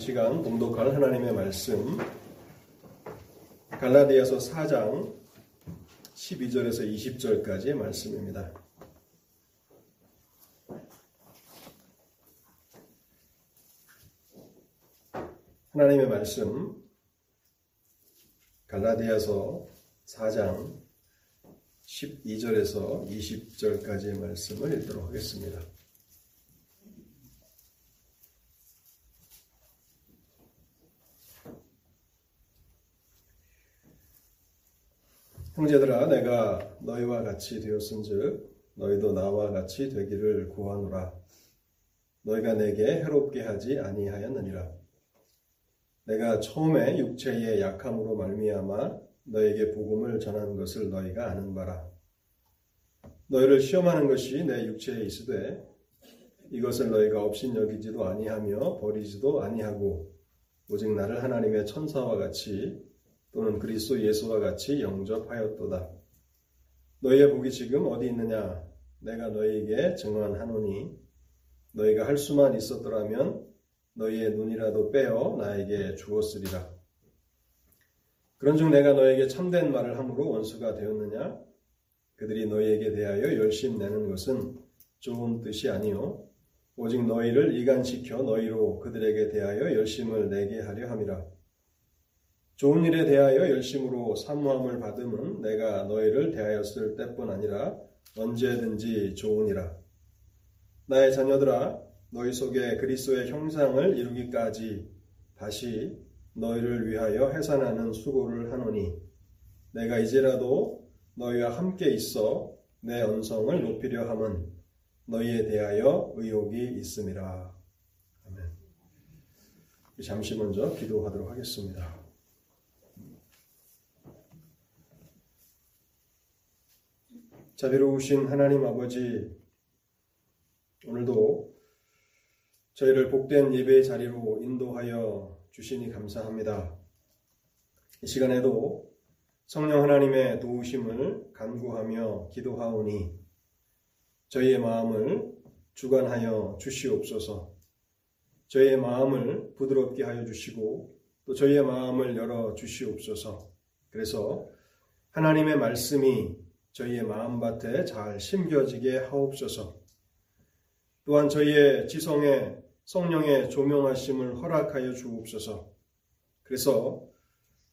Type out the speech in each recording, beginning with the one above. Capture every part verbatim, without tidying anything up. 이 시간 봉독할 하나님의 말씀 갈라디아서 사 장 십이 절에서 이십 절까지의 말씀입니다. 하나님의 말씀 갈라디아서 사 장 십이 절에서 이십 절까지의 말씀을 읽도록 하겠습니다. 형제들아, 내가 너희와 같이 되었은즉 너희도 나와 같이 되기를 구하노라. 너희가 내게 해롭게 하지 아니하였느니라. 내가 처음에 육체의 약함으로 말미암아 너에게 복음을 전한 것을 너희가 아는 바라. 너희를 시험하는 것이 내 육체에 있으되 이것을 너희가 업신여기지도 아니하며 버리지도 아니하고 오직 나를 하나님의 천사와 같이 또는 그리스도 예수와 같이 영접하였도다. 너희의 복이 지금 어디 있느냐? 내가 너희에게 증언하노니 너희가 할 수만 있었더라면 너희의 눈이라도 빼어 나에게 주었으리라. 그런즉 내가 너에게 참된 말을 함으로 원수가 되었느냐? 그들이 너희에게 대하여 열심 내는 것은 좋은 뜻이 아니요 오직 너희를 이간시켜 너희로 그들에게 대하여 열심을 내게 하려 함이라. 좋은 일에 대하여 열심으로 사모함을 받음은 내가 너희를 대하였을 때뿐 아니라 언제든지 좋으니라. 나의 자녀들아, 너희 속에 그리스도의 형상을 이루기까지 다시 너희를 위하여 해산하는 수고를 하노니 내가 이제라도 너희와 함께 있어 내 언성을 높이려 함은 너희에 대하여 의욕이 있음이라. 아멘. 잠시 먼저 기도하도록 하겠습니다. 자비로우신 하나님 아버지, 오늘도 저희를 복된 예배의 자리로 인도하여 주시니 감사합니다. 이 시간에도 성령 하나님의 도우심을 간구하며 기도하오니 저희의 마음을 주관하여 주시옵소서. 저희의 마음을 부드럽게 하여 주시고 또 저희의 마음을 열어 주시옵소서. 그래서 하나님의 말씀이 저희의 마음밭에 잘 심겨지게 하옵소서. 또한 저희의 지성에 성령의 조명하심을 허락하여 주옵소서. 그래서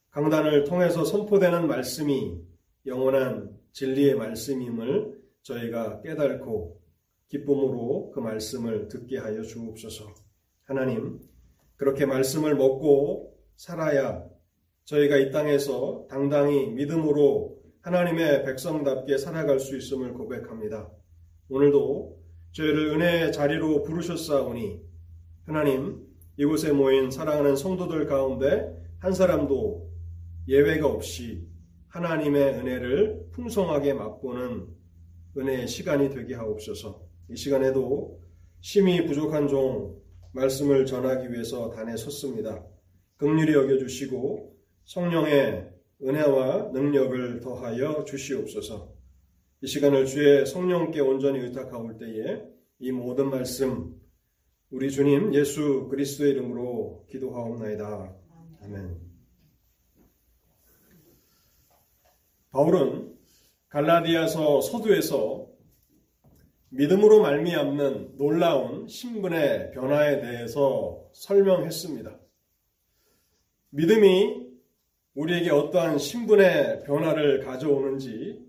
강단을 통해서 선포되는 말씀이 영원한 진리의 말씀임을 저희가 깨달고 기쁨으로 그 말씀을 듣게 하여 주옵소서. 하나님, 그렇게 말씀을 먹고 살아야 저희가 이 땅에서 당당히 믿음으로 하나님의 백성답게 살아갈 수 있음을 고백합니다. 오늘도 저희를 은혜의 자리로 부르셨사오니 하나님, 이곳에 모인 사랑하는 성도들 가운데 한 사람도 예외가 없이 하나님의 은혜를 풍성하게 맛보는 은혜의 시간이 되게 하옵소서. 이 시간에도 심히 부족한 종 말씀을 전하기 위해서 단에 섰습니다. 긍휼히 여겨주시고 성령의 은혜와 능력을 더하여 주시옵소서. 이 시간을 주의 성령께 온전히 의탁하올 때에 이 모든 말씀 우리 주님 예수 그리스도의 이름으로 기도하옵나이다. 아멘. 바울은 갈라디아서 서두에서 믿음으로 말미암는 놀라운 신분의 변화에 대해서 설명했습니다. 믿음이 우리에게 어떠한 신분의 변화를 가져오는지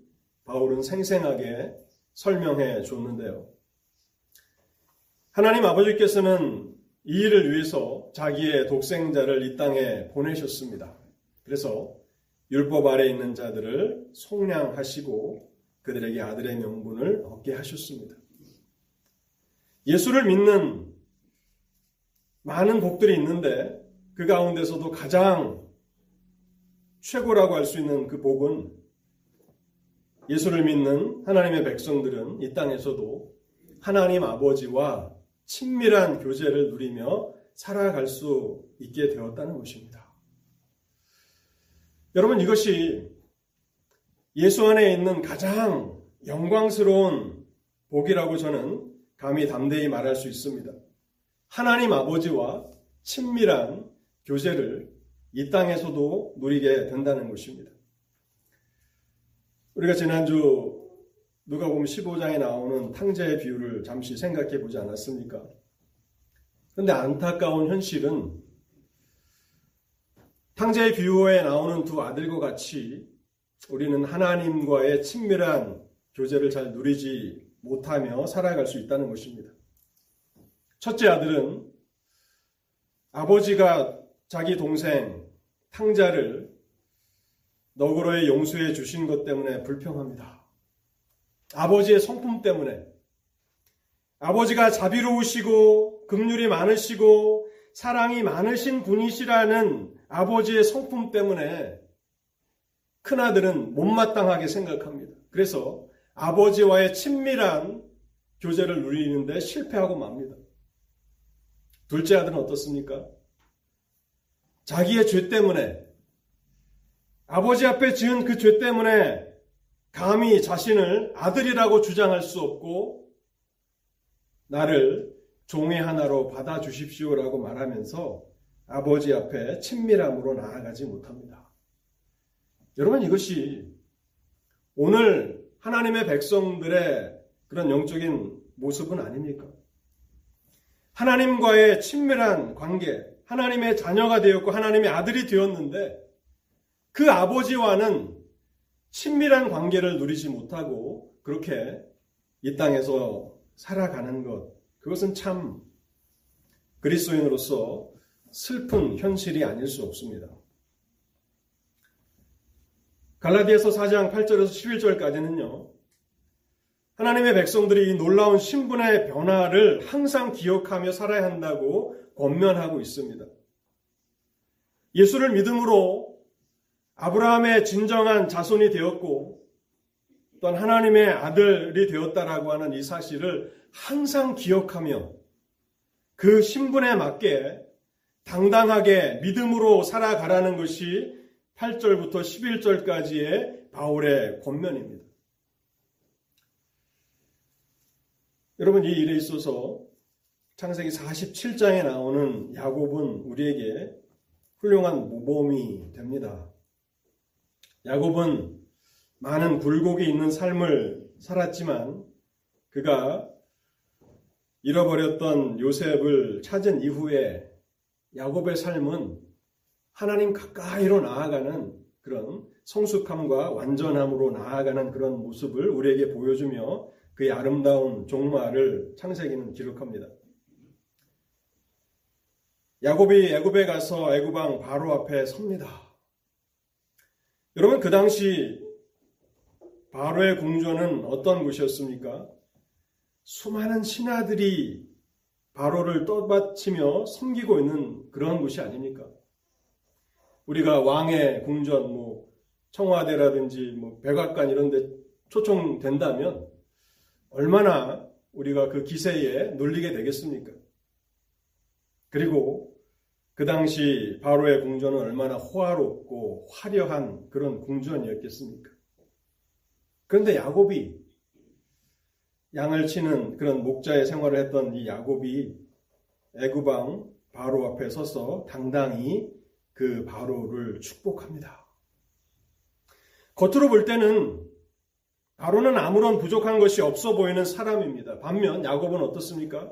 바울은 생생하게 설명해 줬는데요. 하나님 아버지께서는 이 일을 위해서 자기의 독생자를 이 땅에 보내셨습니다. 그래서 율법 아래 있는 자들을 속량하시고 그들에게 아들의 명분을 얻게 하셨습니다. 예수를 믿는 많은 복들이 있는데 그 가운데서도 가장 최고라고 할 수 있는 그 복은 예수를 믿는 하나님의 백성들은 이 땅에서도 하나님 아버지와 친밀한 교제를 누리며 살아갈 수 있게 되었다는 것입니다. 여러분, 이것이 예수 안에 있는 가장 영광스러운 복이라고 저는 감히 담대히 말할 수 있습니다. 하나님 아버지와 친밀한 교제를 이 땅에서도 누리게 된다는 것입니다. 우리가 지난주 누가복음 십오 장에 나오는 탕자의 비유를 잠시 생각해 보지 않았습니까? 그런데 안타까운 현실은 탕자의 비유에 나오는 두 아들과 같이 우리는 하나님과의 친밀한 교제를 잘 누리지 못하며 살아갈 수 있다는 것입니다. 첫째 아들은 아버지가 자기 동생 탕자를 너그러이 용서해 주신 것 때문에 불평합니다. 아버지의 성품 때문에, 아버지가 자비로우시고 긍휼이 많으시고 사랑이 많으신 분이시라는 아버지의 성품 때문에 큰아들은 못마땅하게 생각합니다. 그래서 아버지와의 친밀한 교제를 누리는데 실패하고 맙니다. 둘째 아들은 어떻습니까? 자기의 죄 때문에, 아버지 앞에 지은 그 죄 때문에 감히 자신을 아들이라고 주장할 수 없고 나를 종의 하나로 받아주십시오라고 말하면서 아버지 앞에 친밀함으로 나아가지 못합니다. 여러분, 이것이 오늘 하나님의 백성들의 그런 영적인 모습은 아닙니까? 하나님과의 친밀한 관계, 하나님의 자녀가 되었고 하나님의 아들이 되었는데 그 아버지와는 친밀한 관계를 누리지 못하고 그렇게 이 땅에서 살아가는 것, 그것은 참 그리스도인으로서 슬픈 현실이 아닐 수 없습니다. 갈라디아서 사 장 팔 절에서 십일 절까지는요. 하나님의 백성들이 이 놀라운 신분의 변화를 항상 기억하며 살아야 한다고 권면하고 있습니다. 예수를 믿음으로 아브라함의 진정한 자손이 되었고 또한 하나님의 아들이 되었다라고 하는 이 사실을 항상 기억하며 그 신분에 맞게 당당하게 믿음으로 살아가라는 것이 팔 절부터 십일 절까지의 바울의 권면입니다. 여러분, 이 일에 있어서 창세기 사십칠 장에 나오는 야곱은 우리에게 훌륭한 모범이 됩니다. 야곱은 많은 굴곡이 있는 삶을 살았지만 그가 잃어버렸던 요셉을 찾은 이후에 야곱의 삶은 하나님 가까이로 나아가는 그런 성숙함과 완전함으로 나아가는 그런 모습을 우리에게 보여주며 그의 아름다운 종말을 창세기는 기록합니다. 야곱이 애굽에 가서 애굽 왕 바로 앞에 섭니다. 여러분, 그 당시 바로의 궁전은 어떤 곳이었습니까? 수많은 신하들이 바로를 떠받치며 섬기고 있는 그런 곳이 아닙니까? 우리가 왕의 궁전, 뭐 청와대라든지 뭐 백악관 이런 데 초청된다면 얼마나 우리가 그 기세에 눌리게 되겠습니까? 그리고 그 당시 바로의 궁전은 얼마나 호화롭고 화려한 그런 궁전이었겠습니까? 그런데 야곱이, 양을 치는 그런 목자의 생활을 했던 이 야곱이 애굽 왕 바로 앞에 서서 당당히 그 바로를 축복합니다. 겉으로 볼 때는 바로는 아무런 부족한 것이 없어 보이는 사람입니다. 반면 야곱은 어떻습니까?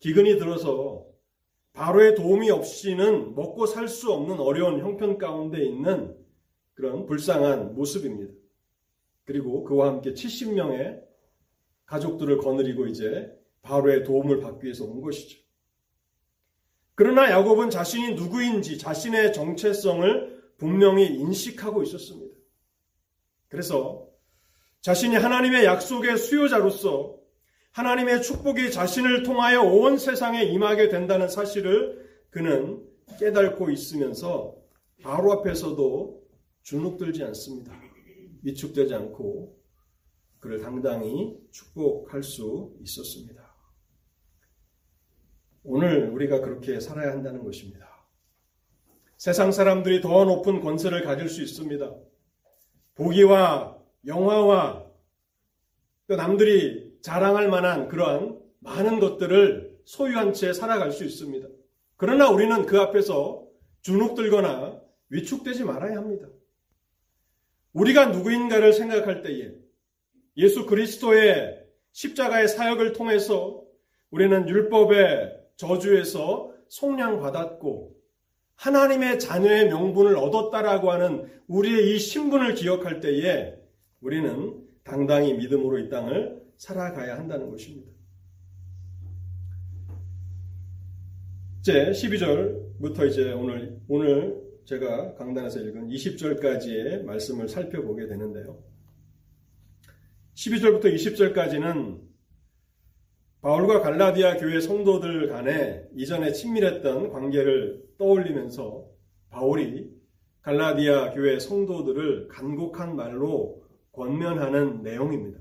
기근이 들어서 바로의 도움이 없이는 먹고 살 수 없는 어려운 형편 가운데 있는 그런 불쌍한 모습입니다. 그리고 그와 함께 칠십 명의 가족들을 거느리고 이제 바로의 도움을 받기 위해서 온 것이죠. 그러나 야곱은 자신이 누구인지, 자신의 정체성을 분명히 인식하고 있었습니다. 그래서 자신이 하나님의 약속의 수요자로서 하나님의 축복이 자신을 통하여 온 세상에 임하게 된다는 사실을 그는 깨닫고 있으면서 바로 앞에서도 주눅들지 않습니다. 위축되지 않고 그를 당당히 축복할 수 있었습니다. 오늘 우리가 그렇게 살아야 한다는 것입니다. 세상 사람들이 더 높은 권세를 가질 수 있습니다. 보기와 영화와 또 남들이 자랑할 만한 그러한 많은 것들을 소유한 채 살아갈 수 있습니다. 그러나 우리는 그 앞에서 주눅들거나 위축되지 말아야 합니다. 우리가 누구인가를 생각할 때에 예수 그리스도의 십자가의 사역을 통해서 우리는 율법의 저주에서 속량받았고 하나님의 자녀의 명분을 얻었다라고 하는 우리의 이 신분을 기억할 때에 우리는 당당히 믿음으로 이 땅을 살아가야 한다는 것입니다. 이제 십이 절부터 이제 오늘, 오늘 제가 강단에서 읽은 이십 절까지의 말씀을 살펴보게 되는데요. 십이 절부터 이십 절까지는 바울과 갈라디아 교회 성도들 간에 이전에 친밀했던 관계를 떠올리면서 바울이 갈라디아 교회 성도들을 간곡한 말로 권면하는 내용입니다.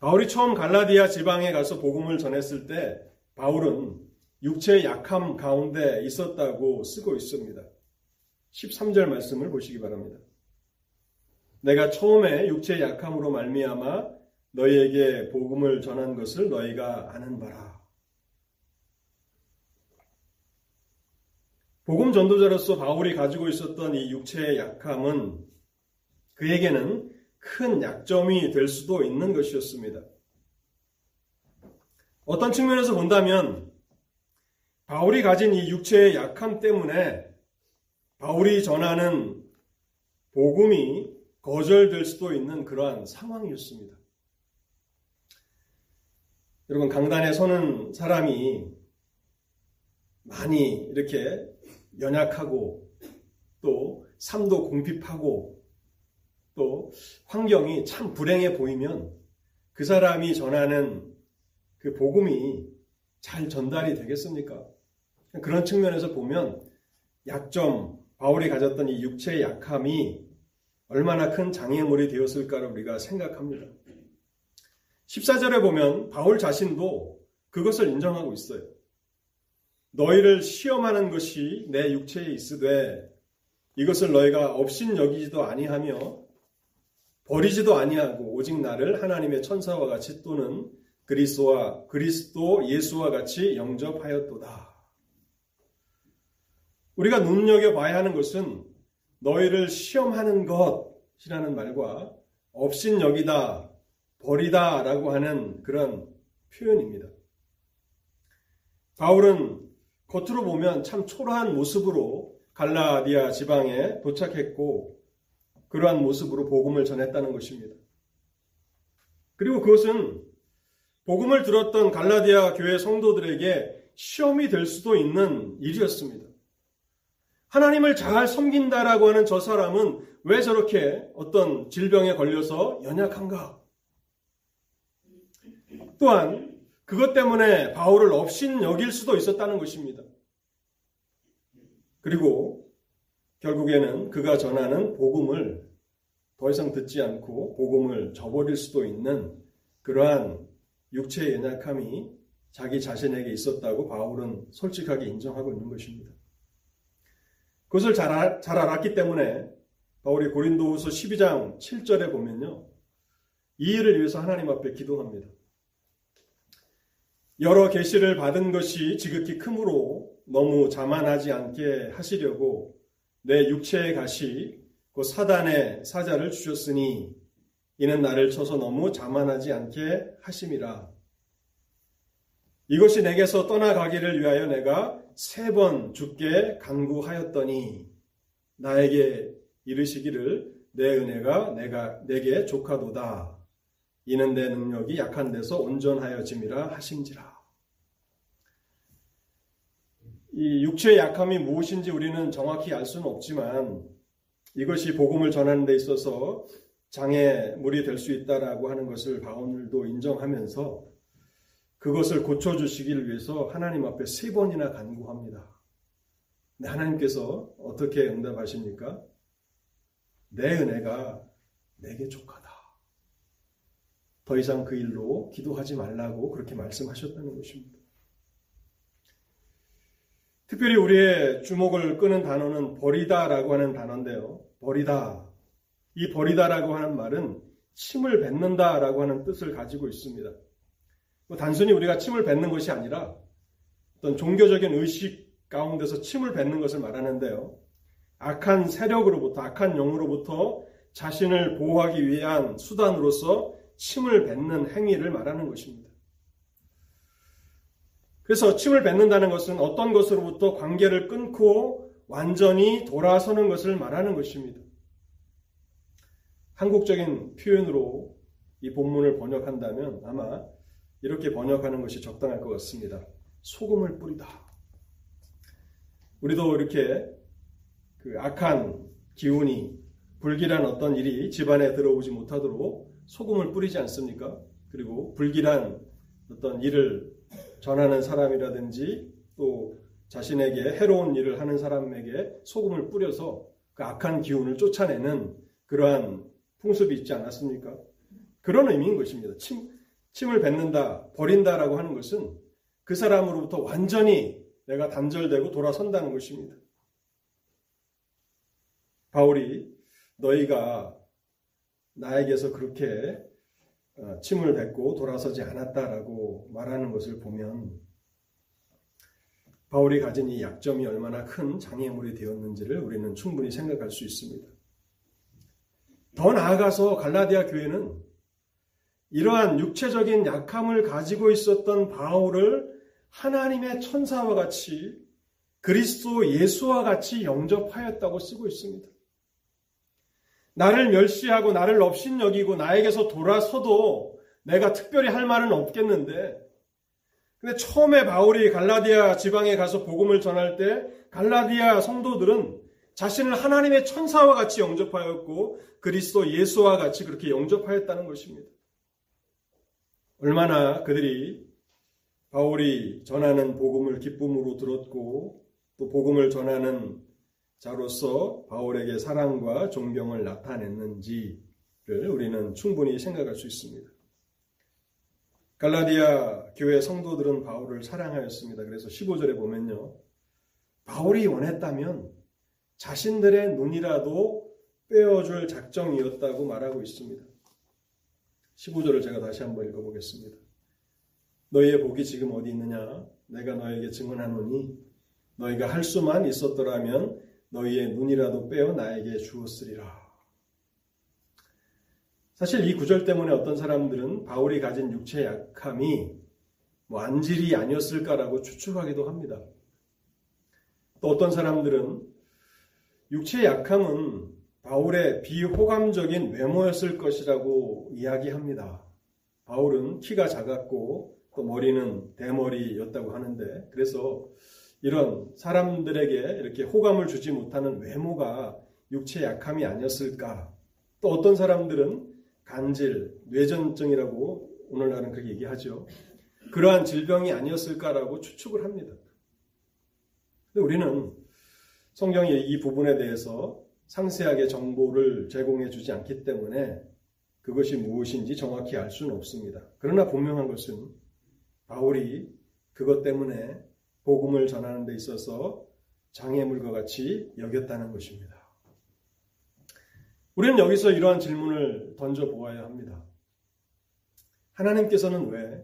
바울이 처음 갈라디아 지방에 가서 복음을 전했을 때 바울은 육체의 약함 가운데 있었다고 쓰고 있습니다. 십삼 절 말씀을 보시기 바랍니다. 내가 처음에 육체의 약함으로 말미암아 너희에게 복음을 전한 것을 너희가 아는 바라. 복음 전도자로서 바울이 가지고 있었던 이 육체의 약함은 그에게는 큰 약점이 될 수도 있는 것이었습니다. 어떤 측면에서 본다면 바울이 가진 이 육체의 약함 때문에 바울이 전하는 복음이 거절될 수도 있는 그러한 상황이었습니다. 여러분, 강단에 서는 사람이 많이 이렇게 연약하고 또 삶도 궁핍하고 또 환경이 참 불행해 보이면 그 사람이 전하는 그 복음이 잘 전달이 되겠습니까? 그런 측면에서 보면 약점, 바울이 가졌던 이 육체의 약함이 얼마나 큰 장애물이 되었을까를 우리가 생각합니다. 십사 절에 보면 바울 자신도 그것을 인정하고 있어요. 너희를 시험하는 것이 내 육체에 있으되 이것을 너희가 업신 여기지도 아니하며 버리지도 아니하고 오직 나를 하나님의 천사와 같이 또는 그리스도와 그리스도 예수와 같이 영접하였도다. 우리가 눈여겨봐야 하는 것은 너희를 시험하는 것이라는 말과 업신여기다, 버리다 라고 하는 그런 표현입니다. 바울은 겉으로 보면 참 초라한 모습으로 갈라디아 지방에 도착했고 그러한 모습으로 복음을 전했다는 것입니다. 그리고 그것은 복음을 들었던 갈라디아 교회 성도들에게 시험이 될 수도 있는 일이었습니다. 하나님을 잘 섬긴다라고 하는 저 사람은 왜 저렇게 어떤 질병에 걸려서 연약한가? 또한 그것 때문에 바울을 업신 여길 수도 있었다는 것입니다. 그리고 결국에는 그가 전하는 복음을 더 이상 듣지 않고 복음을 저버릴 수도 있는 그러한 육체의 연약함이 자기 자신에게 있었다고 바울은 솔직하게 인정하고 있는 것입니다. 그것을 잘, 알, 잘 알았기 때문에 바울이 고린도후서 십이 장 칠 절에 보면요. 이 일을 위해서 하나님 앞에 기도합니다. 여러 계시를 받은 것이 지극히 크므로 너무 자만하지 않게 하시려고 내 육체의 가시 곧 사단의 사자를 주셨으니 이는 나를 쳐서 너무 자만하지 않게 하심이라. 이것이 내게서 떠나가기를 위하여 내가 세 번 주께 간구하였더니 나에게 이르시기를 내 은혜가 내가 내게 족하도다. 이는 내 능력이 약한 데서 온전하여짐이라 하심지라. 이 육체의 약함이 무엇인지 우리는 정확히 알 수는 없지만 이것이 복음을 전하는 데 있어서 장애물이 될 수 있다라고 하는 것을 바울도 인정하면서 그것을 고쳐주시기를 위해서 하나님 앞에 세 번이나 간구합니다. 근데 하나님께서 어떻게 응답하십니까? 내 은혜가 내게 족하다. 더 이상 그 일로 기도하지 말라고 그렇게 말씀하셨다는 것입니다. 특별히 우리의 주목을 끄는 단어는 버리다라고 하는 단어인데요. 버리다. 이 버리다라고 하는 말은 침을 뱉는다라고 하는 뜻을 가지고 있습니다. 단순히 우리가 침을 뱉는 것이 아니라 어떤 종교적인 의식 가운데서 침을 뱉는 것을 말하는데요. 악한 세력으로부터, 악한 영으로부터 자신을 보호하기 위한 수단으로서 침을 뱉는 행위를 말하는 것입니다. 그래서 침을 뱉는다는 것은 어떤 것으로부터 관계를 끊고 완전히 돌아서는 것을 말하는 것입니다. 한국적인 표현으로 이 본문을 번역한다면 아마 이렇게 번역하는 것이 적당할 것 같습니다. 소금을 뿌리다. 우리도 이렇게 그 악한 기운이, 불길한 어떤 일이 집안에 들어오지 못하도록 소금을 뿌리지 않습니까? 그리고 불길한 어떤 일을 전하는 사람이라든지 또 자신에게 해로운 일을 하는 사람에게 소금을 뿌려서 그 악한 기운을 쫓아내는 그러한 풍습이 있지 않았습니까? 그런 의미인 것입니다. 침, 침을 뱉는다, 버린다라고 하는 것은 그 사람으로부터 완전히 내가 단절되고 돌아선다는 것입니다. 바울이 너희가 나에게서 그렇게 침을 뱉고 돌아서지 않았다라고 말하는 것을 보면 바울이 가진 이 약점이 얼마나 큰 장애물이 되었는지를 우리는 충분히 생각할 수 있습니다. 더 나아가서 갈라디아 교회는 이러한 육체적인 약함을 가지고 있었던 바울을 하나님의 천사와 같이 그리스도 예수와 같이 영접하였다고 쓰고 있습니다. 나를 멸시하고 나를 업신여기고 나에게서 돌아서도 내가 특별히 할 말은 없겠는데, 근데 처음에 바울이 갈라디아 지방에 가서 복음을 전할 때 갈라디아 성도들은 자신을 하나님의 천사와 같이 영접하였고 그리스도 예수와 같이 그렇게 영접하였다는 것입니다. 얼마나 그들이 바울이 전하는 복음을 기쁨으로 들었고 또 복음을 전하는 자로서 바울에게 사랑과 존경을 나타냈는지를 우리는 충분히 생각할 수 있습니다. 갈라디아 교회 성도들은 바울을 사랑하였습니다. 그래서 십오 절에 보면요, 바울이 원했다면 자신들의 눈이라도 빼어줄 작정이었다고 말하고 있습니다. 십오 절을 제가 다시 한번 읽어보겠습니다. 너희의 복이 지금 어디 있느냐? 내가 너에게 증언하노니 너희가 할 수만 있었더라면 너희의 눈이라도 빼어 나에게 주었으리라. 사실 이 구절 때문에 어떤 사람들은 바울이 가진 육체의 약함이 뭐 안질이 아니었을까라고 추측하기도 합니다. 또 어떤 사람들은 육체의 약함은 바울의 비호감적인 외모였을 것이라고 이야기합니다. 바울은 키가 작았고 또 머리는 대머리였다고 하는데, 그래서 이런 사람들에게 이렇게 호감을 주지 못하는 외모가 육체의 약함이 아니었을까. 또 어떤 사람들은 간질, 뇌전증이라고 오늘날은 그렇게 얘기하죠. 그러한 질병이 아니었을까라고 추측을 합니다. 그런데 우리는 성경이 이 부분에 대해서 상세하게 정보를 제공해 주지 않기 때문에 그것이 무엇인지 정확히 알 수는 없습니다. 그러나 분명한 것은 바울이 그것 때문에 복음을 전하는 데 있어서 장애물과 같이 여겼다는 것입니다. 우리는 여기서 이러한 질문을 던져보아야 합니다. 하나님께서는 왜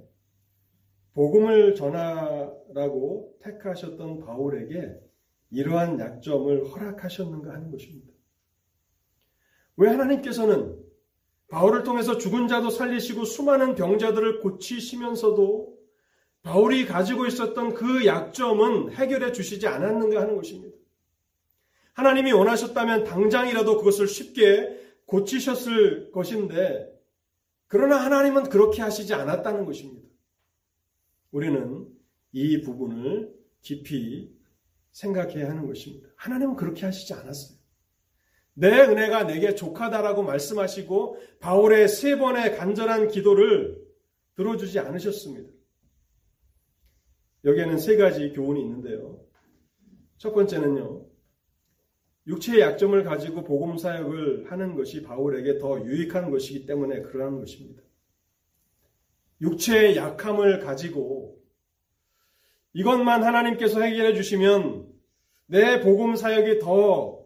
복음을 전하라고 택하셨던 바울에게 이러한 약점을 허락하셨는가 하는 것입니다. 왜 하나님께서는 바울을 통해서 죽은 자도 살리시고 수많은 병자들을 고치시면서도 바울이 가지고 있었던 그 약점은 해결해 주시지 않았는가 하는 것입니다. 하나님이 원하셨다면 당장이라도 그것을 쉽게 고치셨을 것인데, 그러나 하나님은 그렇게 하시지 않았다는 것입니다. 우리는 이 부분을 깊이 생각해야 하는 것입니다. 하나님은 그렇게 하시지 않았어요. 내 은혜가 내게 족하다라고 말씀하시고 바울의 세 번의 간절한 기도를 들어주지 않으셨습니다. 여기에는 세 가지 교훈이 있는데요. 첫 번째는요, 육체의 약점을 가지고 복음 사역을 하는 것이 바울에게 더 유익한 것이기 때문에 그러한 것입니다. 육체의 약함을 가지고 이것만 하나님께서 해결해 주시면 내 복음 사역이 더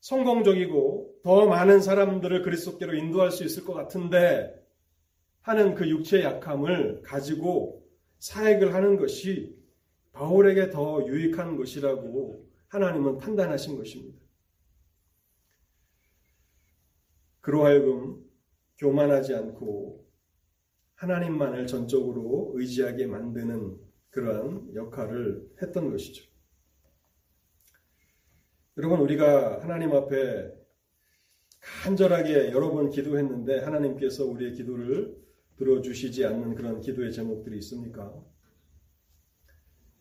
성공적이고 더 많은 사람들을 그리스도께로 인도할 수 있을 것 같은데 하는 그 육체의 약함을 가지고 사역을 하는 것이 바울에게 더 유익한 것이라고 하나님은 판단하신 것입니다. 그로 하여금 교만하지 않고 하나님만을 전적으로 의지하게 만드는 그러한 역할을 했던 것이죠. 여러분, 우리가 하나님 앞에 간절하게 여러 번 기도했는데 하나님께서 우리의 기도를 들어주시지 않는 그런 기도의 제목들이 있습니까?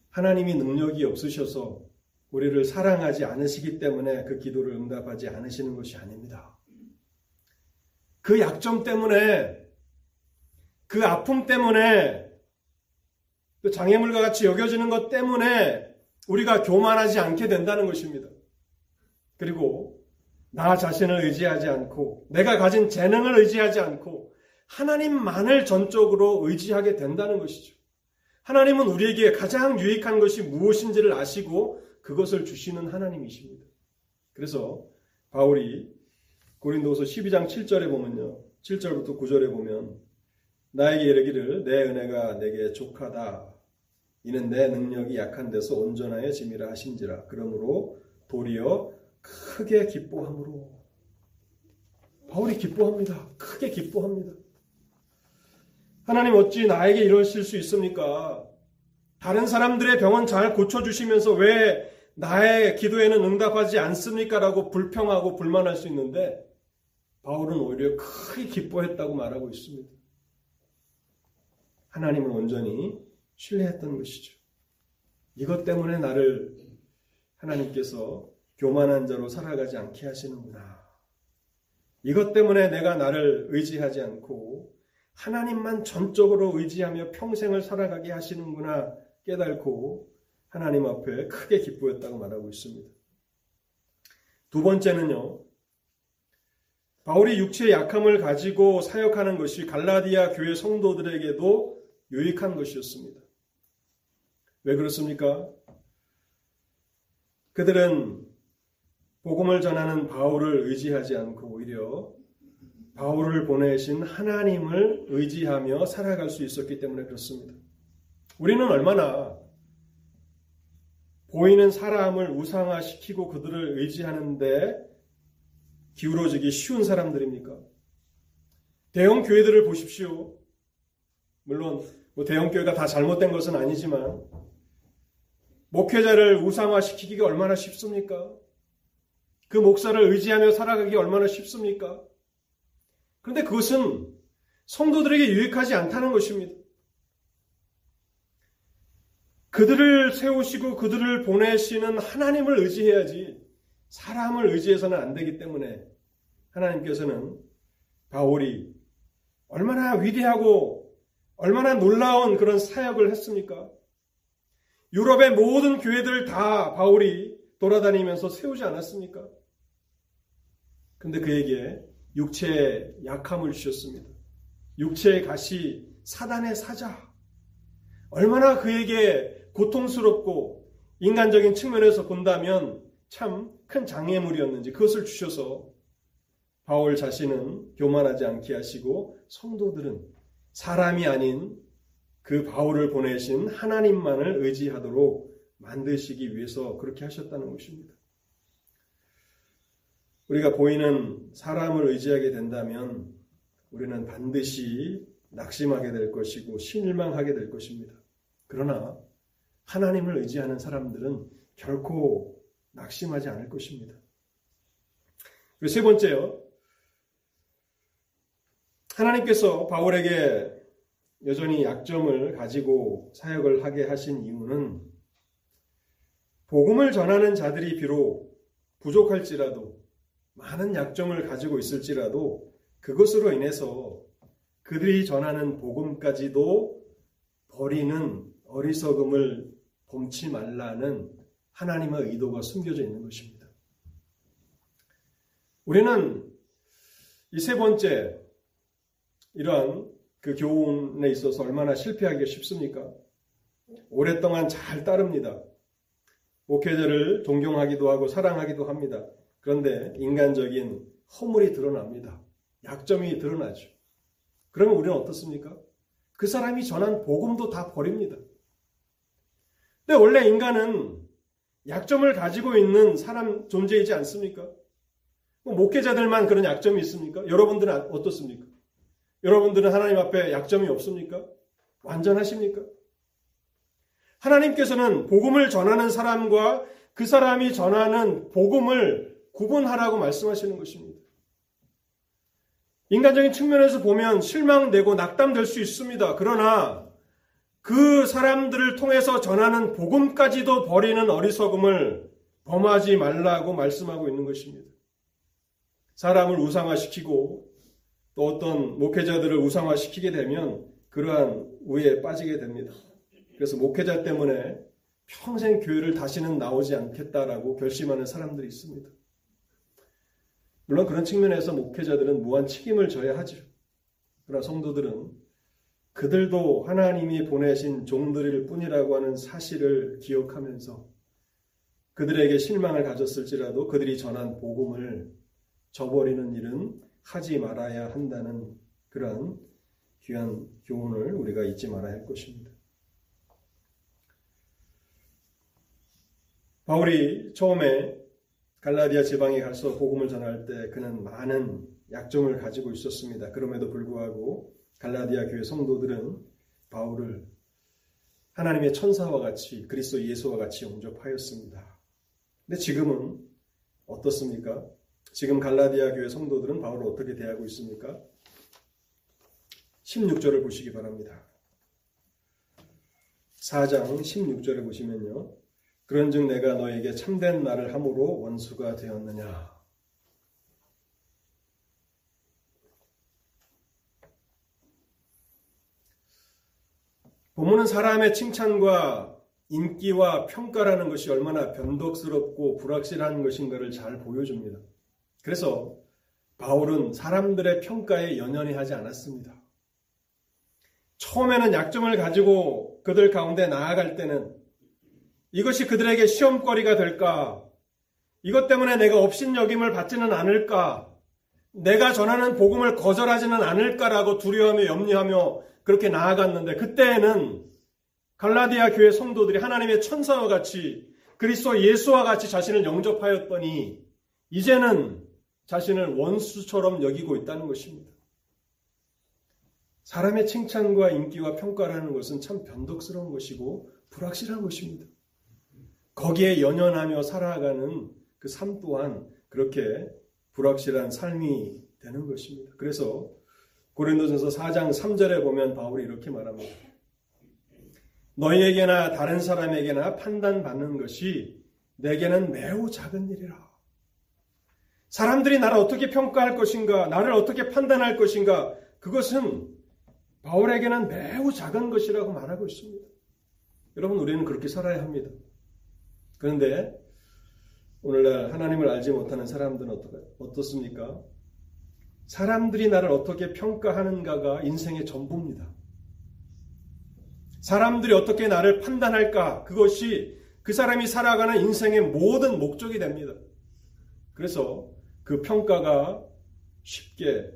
하나님이 능력이 없으셔서 우리를 사랑하지 않으시기 때문에 그 기도를 응답하지 않으시는 것이 아닙니다. 그 약점 때문에, 그 아픔 때문에, 그 장애물과 같이 여겨지는 것 때문에 우리가 교만하지 않게 된다는 것입니다. 그리고 나 자신을 의지하지 않고, 내가 가진 재능을 의지하지 않고 하나님만을 전적으로 의지하게 된다는 것이죠. 하나님은 우리에게 가장 유익한 것이 무엇인지를 아시고 그것을 주시는 하나님이십니다. 그래서 바울이 고린도후서 십이 장 칠 절에 보면요. 칠 절부터 구 절에 보면 나에게 이르기를 내 은혜가 내게 족하다. 이는 내 능력이 약한 데서 온전하여 짐이라 하신지라. 그러므로 도리어 크게 기뻐함으로. 바울이 기뻐합니다. 크게 기뻐합니다. 하나님 어찌 나에게 이러실 수 있습니까? 다른 사람들의 병은 잘 고쳐주시면서 왜 나의 기도에는 응답하지 않습니까? 라고 불평하고 불만할 수 있는데 바울은 오히려 크게 기뻐했다고 말하고 있습니다. 하나님을 온전히 신뢰했던 것이죠. 이것 때문에 나를 하나님께서 교만한 자로 살아가지 않게 하시는구나. 이것 때문에 내가 나를 의지하지 않고 하나님만 전적으로 의지하며 평생을 살아가게 하시는구나 깨달고 하나님 앞에 크게 기뻐했다고 말하고 있습니다. 두 번째는요. 바울이 육체의 약함을 가지고 사역하는 것이 갈라디아 교회 성도들에게도 유익한 것이었습니다. 왜 그렇습니까? 그들은 복음을 전하는 바울을 의지하지 않고 오히려 바울을 보내신 하나님을 의지하며 살아갈 수 있었기 때문에 그렇습니다. 우리는 얼마나 보이는 사람을 우상화시키고 그들을 의지하는데 기울어지기 쉬운 사람들입니까? 대형 교회들을 보십시오. 물론 뭐 대형 교회가 다 잘못된 것은 아니지만 목회자를 우상화시키기가 얼마나 쉽습니까? 그 목사를 의지하며 살아가기 얼마나 쉽습니까? 그런데 그것은 성도들에게 유익하지 않다는 것입니다. 그들을 세우시고 그들을 보내시는 하나님을 의지해야지 사람을 의지해서는 안 되기 때문에 하나님께서는 바울이 얼마나 위대하고 얼마나 놀라운 그런 사역을 했습니까? 유럽의 모든 교회들 다 바울이 돌아다니면서 세우지 않았습니까? 근데 그에게 육체의 약함을 주셨습니다. 육체의 가시, 사단의 사자. 얼마나 그에게 고통스럽고 인간적인 측면에서 본다면 참 큰 장애물이었는지 그것을 주셔서 바울 자신은 교만하지 않게 하시고 성도들은 사람이 아닌 그 바울을 보내신 하나님만을 의지하도록 만드시기 위해서 그렇게 하셨다는 것입니다. 우리가 보이는 사람을 의지하게 된다면 우리는 반드시 낙심하게 될 것이고 실망하게 될 것입니다. 그러나 하나님을 의지하는 사람들은 결코 낙심하지 않을 것입니다. 그리고 세 번째요. 하나님께서 바울에게 여전히 약점을 가지고 사역을 하게 하신 이유는 복음을 전하는 자들이 비록 부족할지라도 많은 약점을 가지고 있을지라도 그것으로 인해서 그들이 전하는 복음까지도 버리는 어리석음을 범치 말라는 하나님의 의도가 숨겨져 있는 것입니다. 우리는 이 세 번째 이러한 그 교훈에 있어서 얼마나 실패하기가 쉽습니까? 오랫동안 잘 따릅니다. 목회자를 존경하기도 하고 사랑하기도 합니다. 그런데 인간적인 허물이 드러납니다. 약점이 드러나죠. 그러면 우리는 어떻습니까? 그 사람이 전한 복음도 다 버립니다. 근데 원래 인간은 약점을 가지고 있는 사람 존재이지 않습니까? 목회자들만 그런 약점이 있습니까? 여러분들은 어떻습니까? 여러분들은 하나님 앞에 약점이 없습니까? 완전하십니까? 하나님께서는 복음을 전하는 사람과 그 사람이 전하는 복음을 구분하라고 말씀하시는 것입니다. 인간적인 측면에서 보면 실망되고 낙담될 수 있습니다. 그러나 그 사람들을 통해서 전하는 복음까지도 버리는 어리석음을 범하지 말라고 말씀하고 있는 것입니다. 사람을 우상화시키고 또 어떤 목회자들을 우상화시키게 되면 그러한 우애에 빠지게 됩니다. 그래서 목회자 때문에 평생 교회를 다시는 나오지 않겠다라고 결심하는 사람들이 있습니다. 물론 그런 측면에서 목회자들은 무한 책임을 져야 하죠. 그러나 성도들은 그들도 하나님이 보내신 종들일 뿐이라고 하는 사실을 기억하면서 그들에게 실망을 가졌을지라도 그들이 전한 복음을 저버리는 일은 하지 말아야 한다는 그러한 귀한 교훈을 우리가 잊지 말아야 할 것입니다. 바울이 처음에 갈라디아 지방에 가서 복음을 전할 때 그는 많은 약점을 가지고 있었습니다. 그럼에도 불구하고 갈라디아 교회 성도들은 바울을 하나님의 천사와 같이 그리스도 예수와 같이 영접하였습니다. 근데 지금은 어떻습니까? 지금 갈라디아 교회 성도들은 바울을 어떻게 대하고 있습니까? 십육 절을 보시기 바랍니다. 사 장 십육 절을 보시면요. 그런즉 내가 너에게 참된 말을 함으로 원수가 되었느냐. 본문은 사람의 칭찬과 인기와 평가라는 것이 얼마나 변덕스럽고 불확실한 것인가를 잘 보여줍니다. 그래서 바울은 사람들의 평가에 연연히 하지 않았습니다. 처음에는 약점을 가지고 그들 가운데 나아갈 때는 이것이 그들에게 시험거리가 될까? 이것 때문에 내가 업신여김을 받지는 않을까? 내가 전하는 복음을 거절하지는 않을까라고 두려워하며 염려하며 그렇게 나아갔는데 그때에는 갈라디아 교회 성도들이 하나님의 천사와 같이 그리스도 예수와 같이 자신을 영접하였더니 이제는 자신을 원수처럼 여기고 있다는 것입니다. 사람의 칭찬과 인기와 평가라는 것은 참 변덕스러운 것이고 불확실한 것입니다. 거기에 연연하며 살아가는 그 삶 또한 그렇게 불확실한 삶이 되는 것입니다. 그래서 고린도전서 사 장 삼 절에 보면 바울이 이렇게 말합니다. 너희에게나 다른 사람에게나 판단받는 것이 내게는 매우 작은 일이라. 사람들이 나를 어떻게 평가할 것인가, 나를 어떻게 판단할 것인가, 그것은 바울에게는 매우 작은 것이라고 말하고 있습니다. 여러분, 우리는 그렇게 살아야 합니다. 그런데 오늘날 하나님을 알지 못하는 사람들은 어떻습니까? 사람들이 나를 어떻게 평가하는가가 인생의 전부입니다. 사람들이 어떻게 나를 판단할까, 그것이 그 사람이 살아가는 인생의 모든 목적이 됩니다. 그래서 그 평가가 쉽게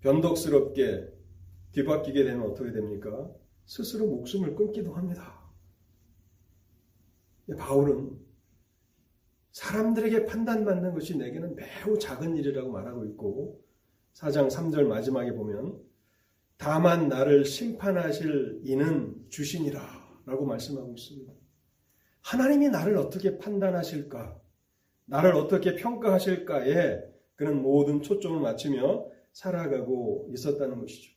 변덕스럽게 뒤바뀌게 되면 어떻게 됩니까? 스스로 목숨을 끊기도 합니다. 바울은 사람들에게 판단받는 것이 내게는 매우 작은 일이라고 말하고 있고 사 장 삼 절 마지막에 보면 다만 나를 심판하실 이는 주시니라 라고 말씀하고 있습니다. 하나님이 나를 어떻게 판단하실까, 나를 어떻게 평가하실까에 그는 모든 초점을 맞추며 살아가고 있었다는 것이죠.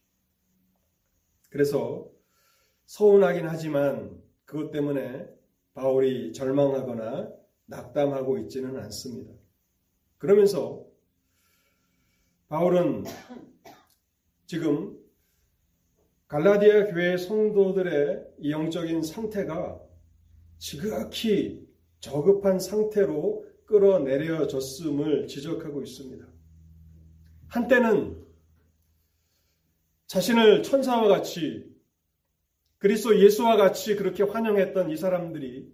그래서 서운하긴 하지만 그것 때문에 바울이 절망하거나 낙담하고 있지는 않습니다. 그러면서 바울은 지금 갈라디아 교회 성도들의 이 영적인 상태가 지극히 저급한 상태로 끌어내려졌음을 지적하고 있습니다. 한때는 자신을 천사와 같이 그리스도 예수와 같이 그렇게 환영했던 이 사람들이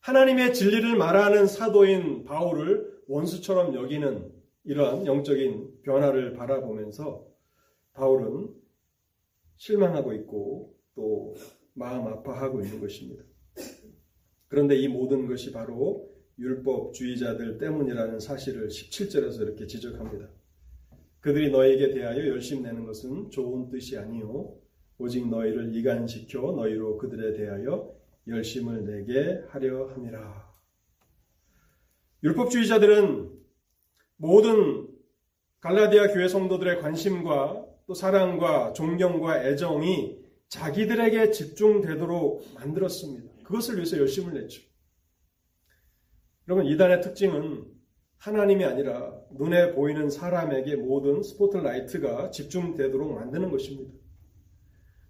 하나님의 진리를 말하는 사도인 바울을 원수처럼 여기는 이러한 영적인 변화를 바라보면서 바울은 실망하고 있고 또 마음 아파하고 있는 것입니다. 그런데 이 모든 것이 바로 율법주의자들 때문이라는 사실을 십칠 절에서 이렇게 지적합니다. 그들이 너에게 대하여 열심 내는 것은 좋은 뜻이 아니요 오직 너희를 이간시켜 너희로 그들에 대하여 열심을 내게 하려 함이라. 율법주의자들은 모든 갈라디아 교회 성도들의 관심과 또 사랑과 존경과 애정이 자기들에게 집중되도록 만들었습니다. 그것을 위해서 열심을 냈죠. 여러분, 이단의 특징은 하나님이 아니라 눈에 보이는 사람에게 모든 스포트라이트가 집중되도록 만드는 것입니다.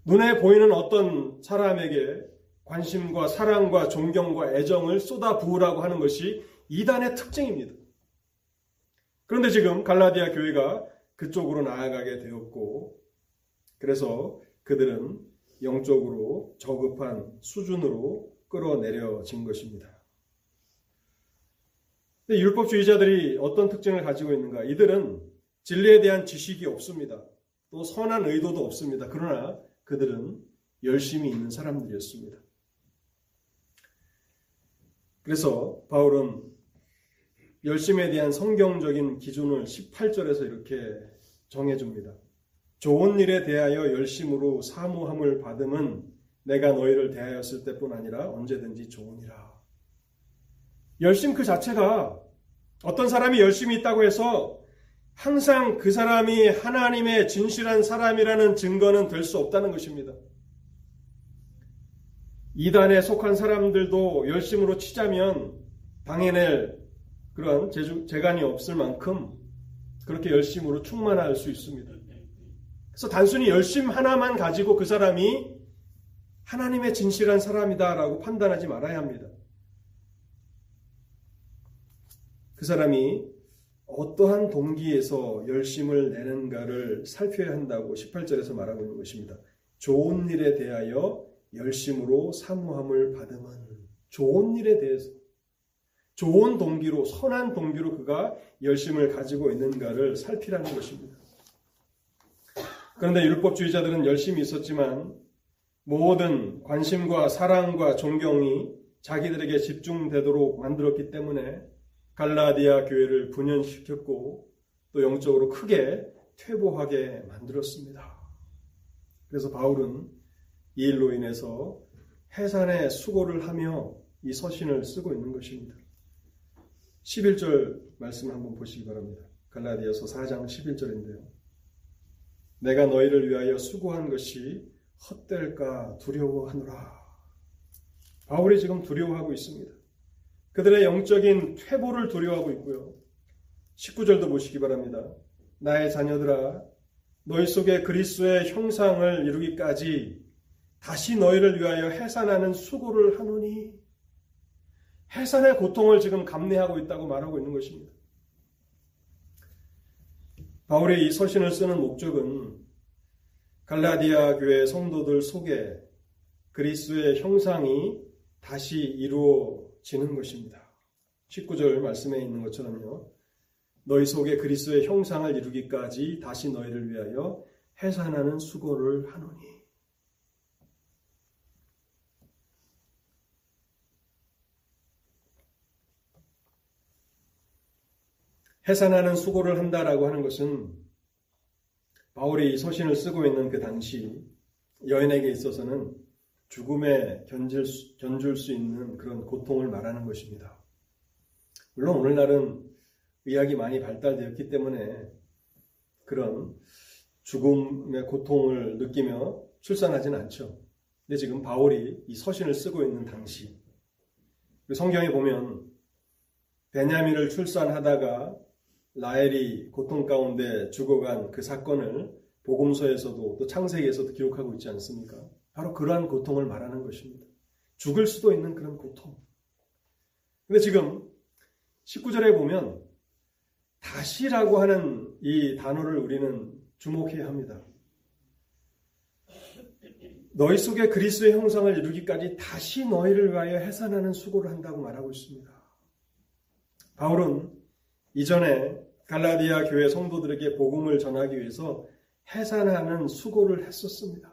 눈에 보이는 어떤 사람에게 관심과 사랑과 존경과 애정을 쏟아부으라고 하는 것이 이단의 특징입니다. 그런데 지금 갈라디아 교회가 그쪽으로 나아가게 되었고, 그래서 그들은 영적으로 저급한 수준으로 끌어내려진 것입니다. 율법주의자들이 어떤 특징을 가지고 있는가? 이들은 진리에 대한 지식이 없습니다. 또 선한 의도도 없습니다. 그러나 그들은 열심이 있는 사람들이었습니다. 그래서 바울은 열심에 대한 성경적인 기준을 십팔 절에서 이렇게 정해줍니다. 좋은 일에 대하여 열심으로 사모함을 받음은 내가 너희를 대하였을 때뿐 아니라 언제든지 좋으니라. 열심 그 자체가 어떤 사람이 열심이 있다고 해서 항상 그 사람이 하나님의 진실한 사람이라는 증거는 될 수 없다는 것입니다. 이단에 속한 사람들도 열심으로 치자면 당해낼 그런 재주, 재간이 없을 만큼 그렇게 열심으로 충만할 수 있습니다. 그래서 단순히 열심 하나만 가지고 그 사람이 하나님의 진실한 사람이다라고 판단하지 말아야 합니다. 그 사람이 어떠한 동기에서 열심을 내는가를 살펴야 한다고 십팔 절에서 말하고 있는 것입니다. 좋은 일에 대하여 열심으로 사모함을 받음은, 좋은 일에 대해서 좋은 동기로, 선한 동기로 그가 열심을 가지고 있는가를 살피라는 것입니다. 그런데 율법주의자들은 열심이 있었지만 모든 관심과 사랑과 존경이 자기들에게 집중되도록 만들었기 때문에 갈라디아 교회를 분열시켰고 또 영적으로 크게 퇴보하게 만들었습니다. 그래서 바울은 이 일로 인해서 해산의 수고를 하며 이 서신을 쓰고 있는 것입니다. 십일 절 말씀 한번 보시기 바랍니다. 갈라디아서 사 장 십일 절인데요. 내가 너희를 위하여 수고한 것이 헛될까 두려워하노라. 바울이 지금 두려워하고 있습니다. 그들의 영적인 퇴보를 두려워하고 있고요. 십구 절도 보시기 바랍니다. 나의 자녀들아, 너희 속에 그리스도의 형상을 이루기까지 다시 너희를 위하여 해산하는 수고를 하노니, 해산의 고통을 지금 감내하고 있다고 말하고 있는 것입니다. 바울의 이 서신을 쓰는 목적은 갈라디아 교회 성도들 속에 그리스도의 형상이 다시 이루어 지는 것입니다. 십구 절 말씀에 있는 것처럼요. 너희 속에 그리스도의 형상을 이루기까지 다시 너희를 위하여 해산하는 수고를 하노니. 해산하는 수고를 한다라고 하는 것은 바울이 서신을 쓰고 있는 그 당시 여인에게 있어서는 죽음에 견질 수, 견줄 수 있는 그런 고통을 말하는 것입니다. 물론 오늘날은 의학이 많이 발달되었기 때문에 그런 죽음의 고통을 느끼며 출산하지는 않죠. 근데 지금 바울이 이 서신을 쓰고 있는 당시 성경에 보면 베냐민을 출산하다가 라헬이 고통 가운데 죽어간 그 사건을 복음서에서도 또 창세기에서도 기록하고 있지 않습니까? 바로 그러한 고통을 말하는 것입니다. 죽을 수도 있는 그런 고통. 근데 지금 십구 절에 보면 다시라고 하는 이 단어를 우리는 주목해야 합니다. 너희 속에 그리스도의 형상을 이루기까지 다시 너희를 위하여 해산하는 수고를 한다고 말하고 있습니다. 바울은 이전에 갈라디아 교회 성도들에게 복음을 전하기 위해서 해산하는 수고를 했었습니다.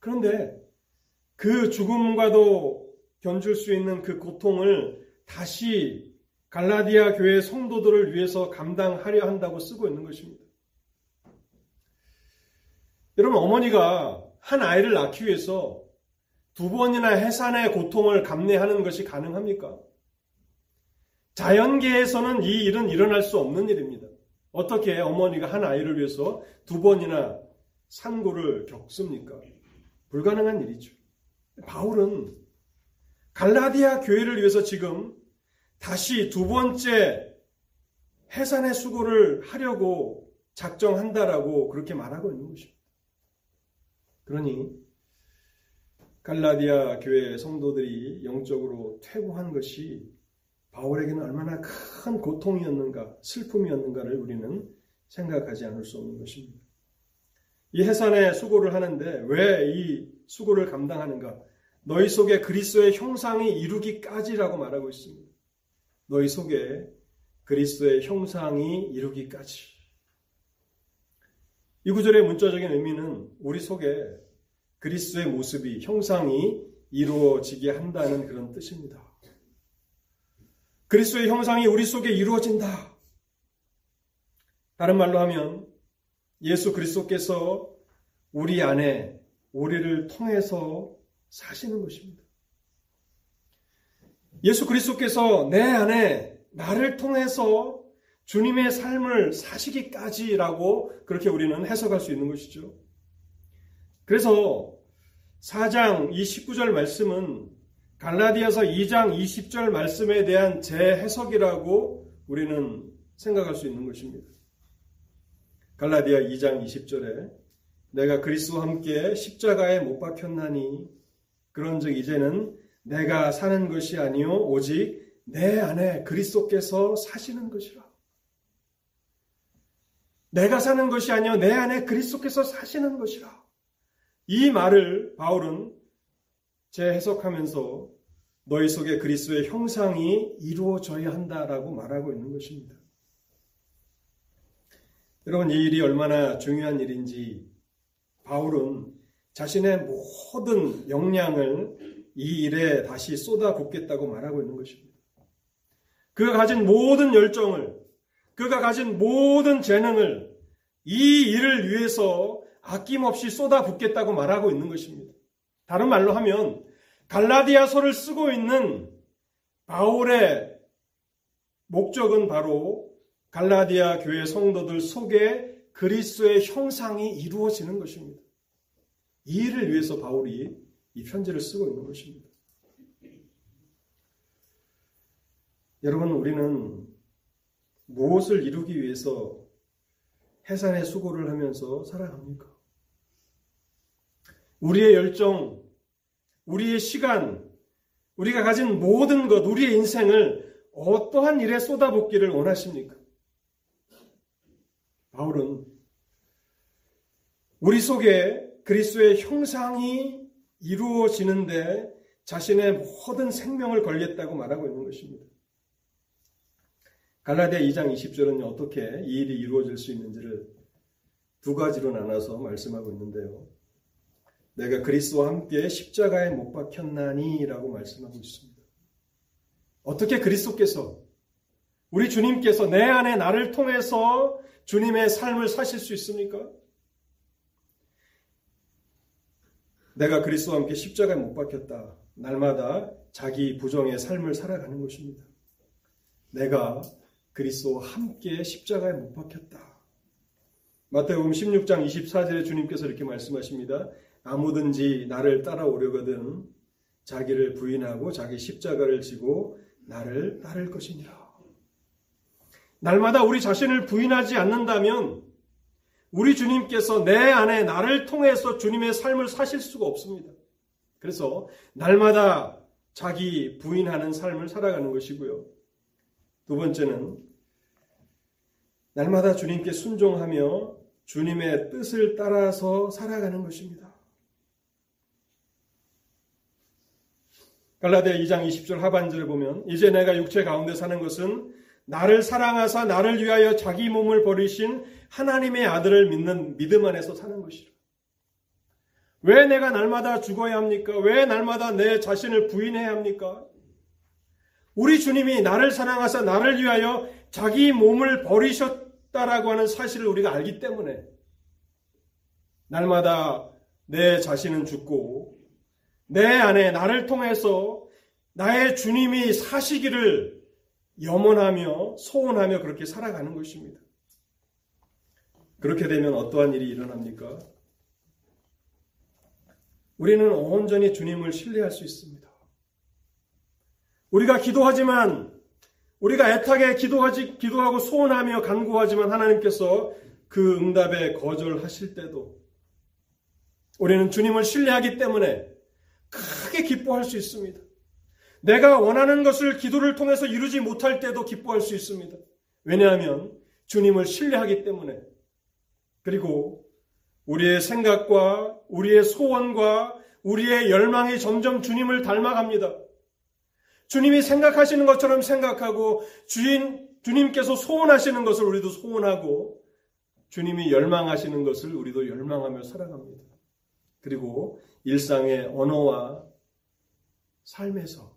그런데 그 죽음과도 견줄 수 있는 그 고통을 다시 갈라디아 교회 성도들을 위해서 감당하려 한다고 쓰고 있는 것입니다. 여러분, 어머니가 한 아이를 낳기 위해서 두 번이나 해산의 고통을 감내하는 것이 가능합니까? 자연계에서는 이 일은 일어날 수 없는 일입니다. 어떻게 어머니가 한 아이를 위해서 두 번이나 산고를 겪습니까? 불가능한 일이죠. 바울은 갈라디아 교회를 위해서 지금 다시 두 번째 해산의 수고를 하려고 작정한다라고 그렇게 말하고 있는 것입니다. 그러니 갈라디아 교회 성도들이 영적으로 퇴보한 것이 바울에게는 얼마나 큰 고통이었는가, 슬픔이었는가를 우리는 생각하지 않을 수 없는 것입니다. 이 해산의 수고를 하는데 왜 이 수고를 감당하는가? 너희 속에 그리스도의 형상이 이루기까지라고 말하고 있습니다. 너희 속에 그리스도의 형상이 이루기까지. 이 구절의 문자적인 의미는 우리 속에 그리스도의 모습이, 형상이 이루어지게 한다는 그런 뜻입니다. 그리스도의 형상이 우리 속에 이루어진다. 다른 말로 하면 예수 그리스도께서 우리 안에, 우리를 통해서 사시는 것입니다. 예수 그리스도께서 내 안에, 나를 통해서 주님의 삶을 사시기까지라고 그렇게 우리는 해석할 수 있는 것이죠. 그래서 사 장 이십구 절 말씀은 갈라디아서 이 장 이십 절 말씀에 대한 재해석이라고 우리는 생각할 수 있는 것입니다. 갈라디아 이 장 이십 절에 내가 그리스도와 함께 십자가에 못 박혔나니 그런즉 이제는 내가 사는 것이 아니요 오직 내 안에 그리스도께서 사시는 것이라. 내가 사는 것이 아니요 내 안에 그리스도께서 사시는 것이라. 이 말을 바울은 재해석하면서 너희 속에 그리스도의 형상이 이루어져야 한다라고 말하고 있는 것입니다. 여러분, 이 일이 얼마나 중요한 일인지 바울은 자신의 모든 역량을 이 일에 다시 쏟아붓겠다고 말하고 있는 것입니다. 그가 가진 모든 열정을, 그가 가진 모든 재능을 이 일을 위해서 아낌없이 쏟아붓겠다고 말하고 있는 것입니다. 다른 말로 하면 갈라디아서를 쓰고 있는 바울의 목적은 바로 갈라디아 교회 성도들 속에 그리스도의 형상이 이루어지는 것입니다. 이 일을 위해서 바울이 이 편지를 쓰고 있는 것입니다. 여러분, 우리는 무엇을 이루기 위해서 해산의 수고를 하면서 살아갑니까? 우리의 열정, 우리의 시간, 우리가 가진 모든 것, 우리의 인생을 어떠한 일에 쏟아붓기를 원하십니까? 바울은 우리 속에 그리스도의 형상이 이루어지는데 자신의 모든 생명을 걸겠다고 말하고 있는 것입니다. 갈라디아 이 장 이십 절은 어떻게 이 일이 이루어질 수 있는지를 두 가지로 나눠서 말씀하고 있는데요. 내가 그리스도와 함께 십자가에 못 박혔나니 라고 말씀하고 있습니다. 어떻게 그리스도께서, 우리 주님께서 내 안에, 나를 통해서 주님의 삶을 사실 수 있습니까? 내가 그리스도와 함께 십자가에 못 박혔다. 날마다 자기 부정의 삶을 살아가는 것입니다. 내가 그리스도와 함께 십자가에 못 박혔다. 마태복음 십육 장 이십사 절에 주님께서 이렇게 말씀하십니다. 아무든지 나를 따라오려거든 자기를 부인하고 자기 십자가를 지고 나를 따를 것이니라. 날마다 우리 자신을 부인하지 않는다면 우리 주님께서 내 안에, 나를 통해서 주님의 삶을 사실 수가 없습니다. 그래서 날마다 자기 부인하는 삶을 살아가는 것이고요. 두 번째는 날마다 주님께 순종하며 주님의 뜻을 따라서 살아가는 것입니다. 갈라디아 이 장 이십 절 하반절을 보면 이제 내가 육체 가운데 사는 것은 나를 사랑하사 나를 위하여 자기 몸을 버리신 하나님의 아들을 믿는 믿음 안에서 사는 것이라. 왜 내가 날마다 죽어야 합니까? 왜 날마다 내 자신을 부인해야 합니까? 우리 주님이 나를 사랑하사 나를 위하여 자기 몸을 버리셨다라고 하는 사실을 우리가 알기 때문에 날마다 내 자신은 죽고 내 안에 나를 통해서 나의 주님이 사시기를 염원하며 소원하며 그렇게 살아가는 것입니다. 그렇게 되면 어떠한 일이 일어납니까? 우리는 온전히 주님을 신뢰할 수 있습니다. 우리가 기도하지만 우리가 애타게 기도하지, 기도하고 소원하며 간구하지만 하나님께서 그 응답에 거절하실 때도 우리는 주님을 신뢰하기 때문에 크게 기뻐할 수 있습니다. 내가 원하는 것을 기도를 통해서 이루지 못할 때도 기뻐할 수 있습니다. 왜냐하면 주님을 신뢰하기 때문에, 그리고 우리의 생각과 우리의 소원과 우리의 열망이 점점 주님을 닮아갑니다. 주님이 생각하시는 것처럼 생각하고 주인, 주님께서 소원하시는 것을 우리도 소원하고 주님이 열망하시는 것을 우리도 열망하며 살아갑니다. 그리고 일상의 언어와 삶에서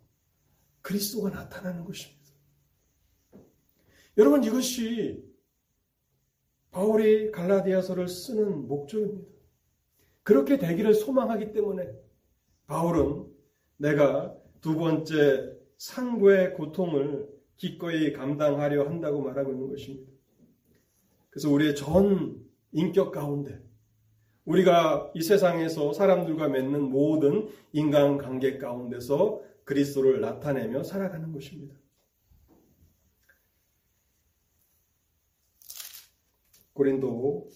그리스도가 나타나는 것입니다. 여러분, 이것이 바울이 갈라디아서를 쓰는 목적입니다. 그렇게 되기를 소망하기 때문에 바울은 내가 두 번째 상고의 고통을 기꺼이 감당하려 한다고 말하고 있는 것입니다. 그래서 우리의 전 인격 가운데 우리가 이 세상에서 사람들과 맺는 모든 인간관계 가운데서 그리스도를 나타내며 살아가는 것입니다. 고린도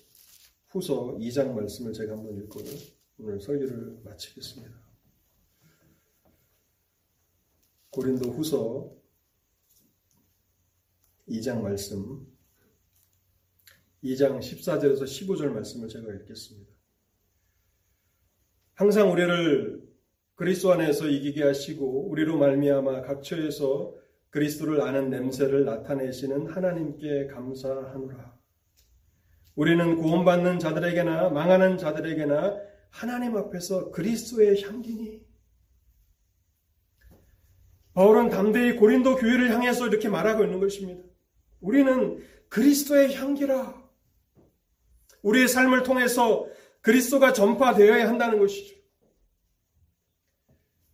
후서 이 장 말씀을 제가 한번 읽고 오늘 설교를 마치겠습니다. 고린도 후서 이 장 말씀, 이 장 십사 절에서 십오 절 말씀을 제가 읽겠습니다. 항상 우리를 그리스도 안에서 이기게 하시고 우리로 말미암아 각처에서 그리스도를 아는 냄새를 나타내시는 하나님께 감사하노라. 우리는 구원받는 자들에게나 망하는 자들에게나 하나님 앞에서 그리스도의 향기니. 바울은 담대히 고린도 교회를 향해서 이렇게 말하고 있는 것입니다. 우리는 그리스도의 향기라. 우리의 삶을 통해서 그리스도가 전파되어야 한다는 것이죠.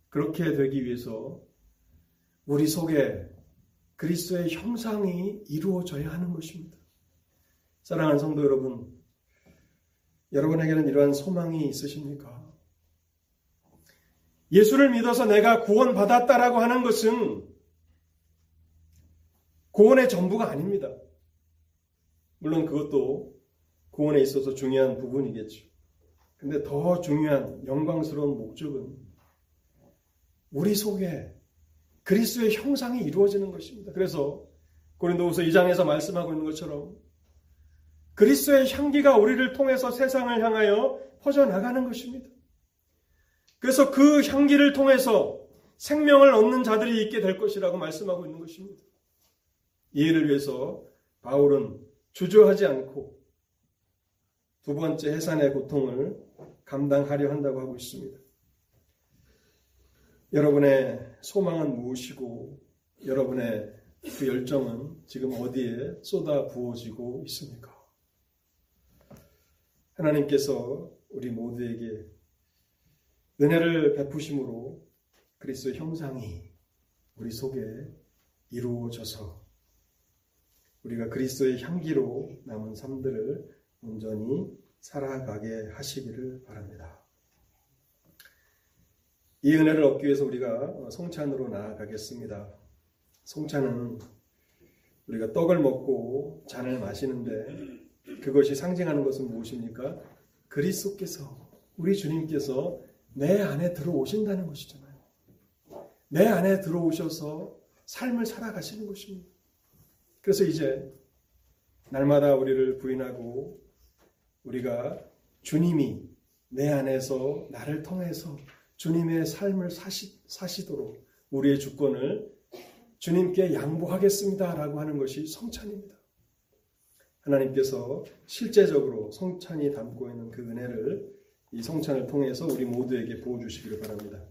그렇게 되기 위해서 우리 속에 그리스도의 형상이 이루어져야 하는 것입니다. 사랑하는 성도 여러분, 여러분에게는 이러한 소망이 있으십니까? 예수를 믿어서 내가 구원받았다라고 하는 것은 구원의 전부가 아닙니다. 물론 그것도 구원에 있어서 중요한 부분이겠죠. 근데 더 중요한 영광스러운 목적은 우리 속에 그리스도의 형상이 이루어지는 것입니다. 그래서 고린도후서 이 장에서 말씀하고 있는 것처럼 그리스도의 향기가 우리를 통해서 세상을 향하여 퍼져나가는 것입니다. 그래서 그 향기를 통해서 생명을 얻는 자들이 있게 될 것이라고 말씀하고 있는 것입니다. 이해를 위해서 바울은 주저하지 않고 두 번째 해산의 고통을 감당하려 한다고 하고 있습니다. 여러분의 소망은 무엇이고 여러분의 그 열정은 지금 어디에 쏟아 부어지고 있습니까? 하나님께서 우리 모두에게 은혜를 베푸심으로 그리스도 형상이 우리 속에 이루어져서 우리가 그리스도의 향기로 남은 삶들을 온전히 살아가게 하시기를 바랍니다. 이 은혜를 얻기 위해서 우리가 성찬으로 나아가겠습니다. 성찬은 우리가 떡을 먹고 잔을 마시는데 그것이 상징하는 것은 무엇입니까? 그리스도께서, 우리 주님께서 내 안에 들어오신다는 것이잖아요. 내 안에 들어오셔서 삶을 살아가시는 것입니다. 그래서 이제 날마다 우리를 부인하고 우리가 주님이 내 안에서 나를 통해서 주님의 삶을 사시, 사시도록 우리의 주권을 주님께 양보하겠습니다라고 하는 것이 성찬입니다. 하나님께서 실제적으로 성찬이 담고 있는 그 은혜를 이 성찬을 통해서 우리 모두에게 부어주시기를 바랍니다.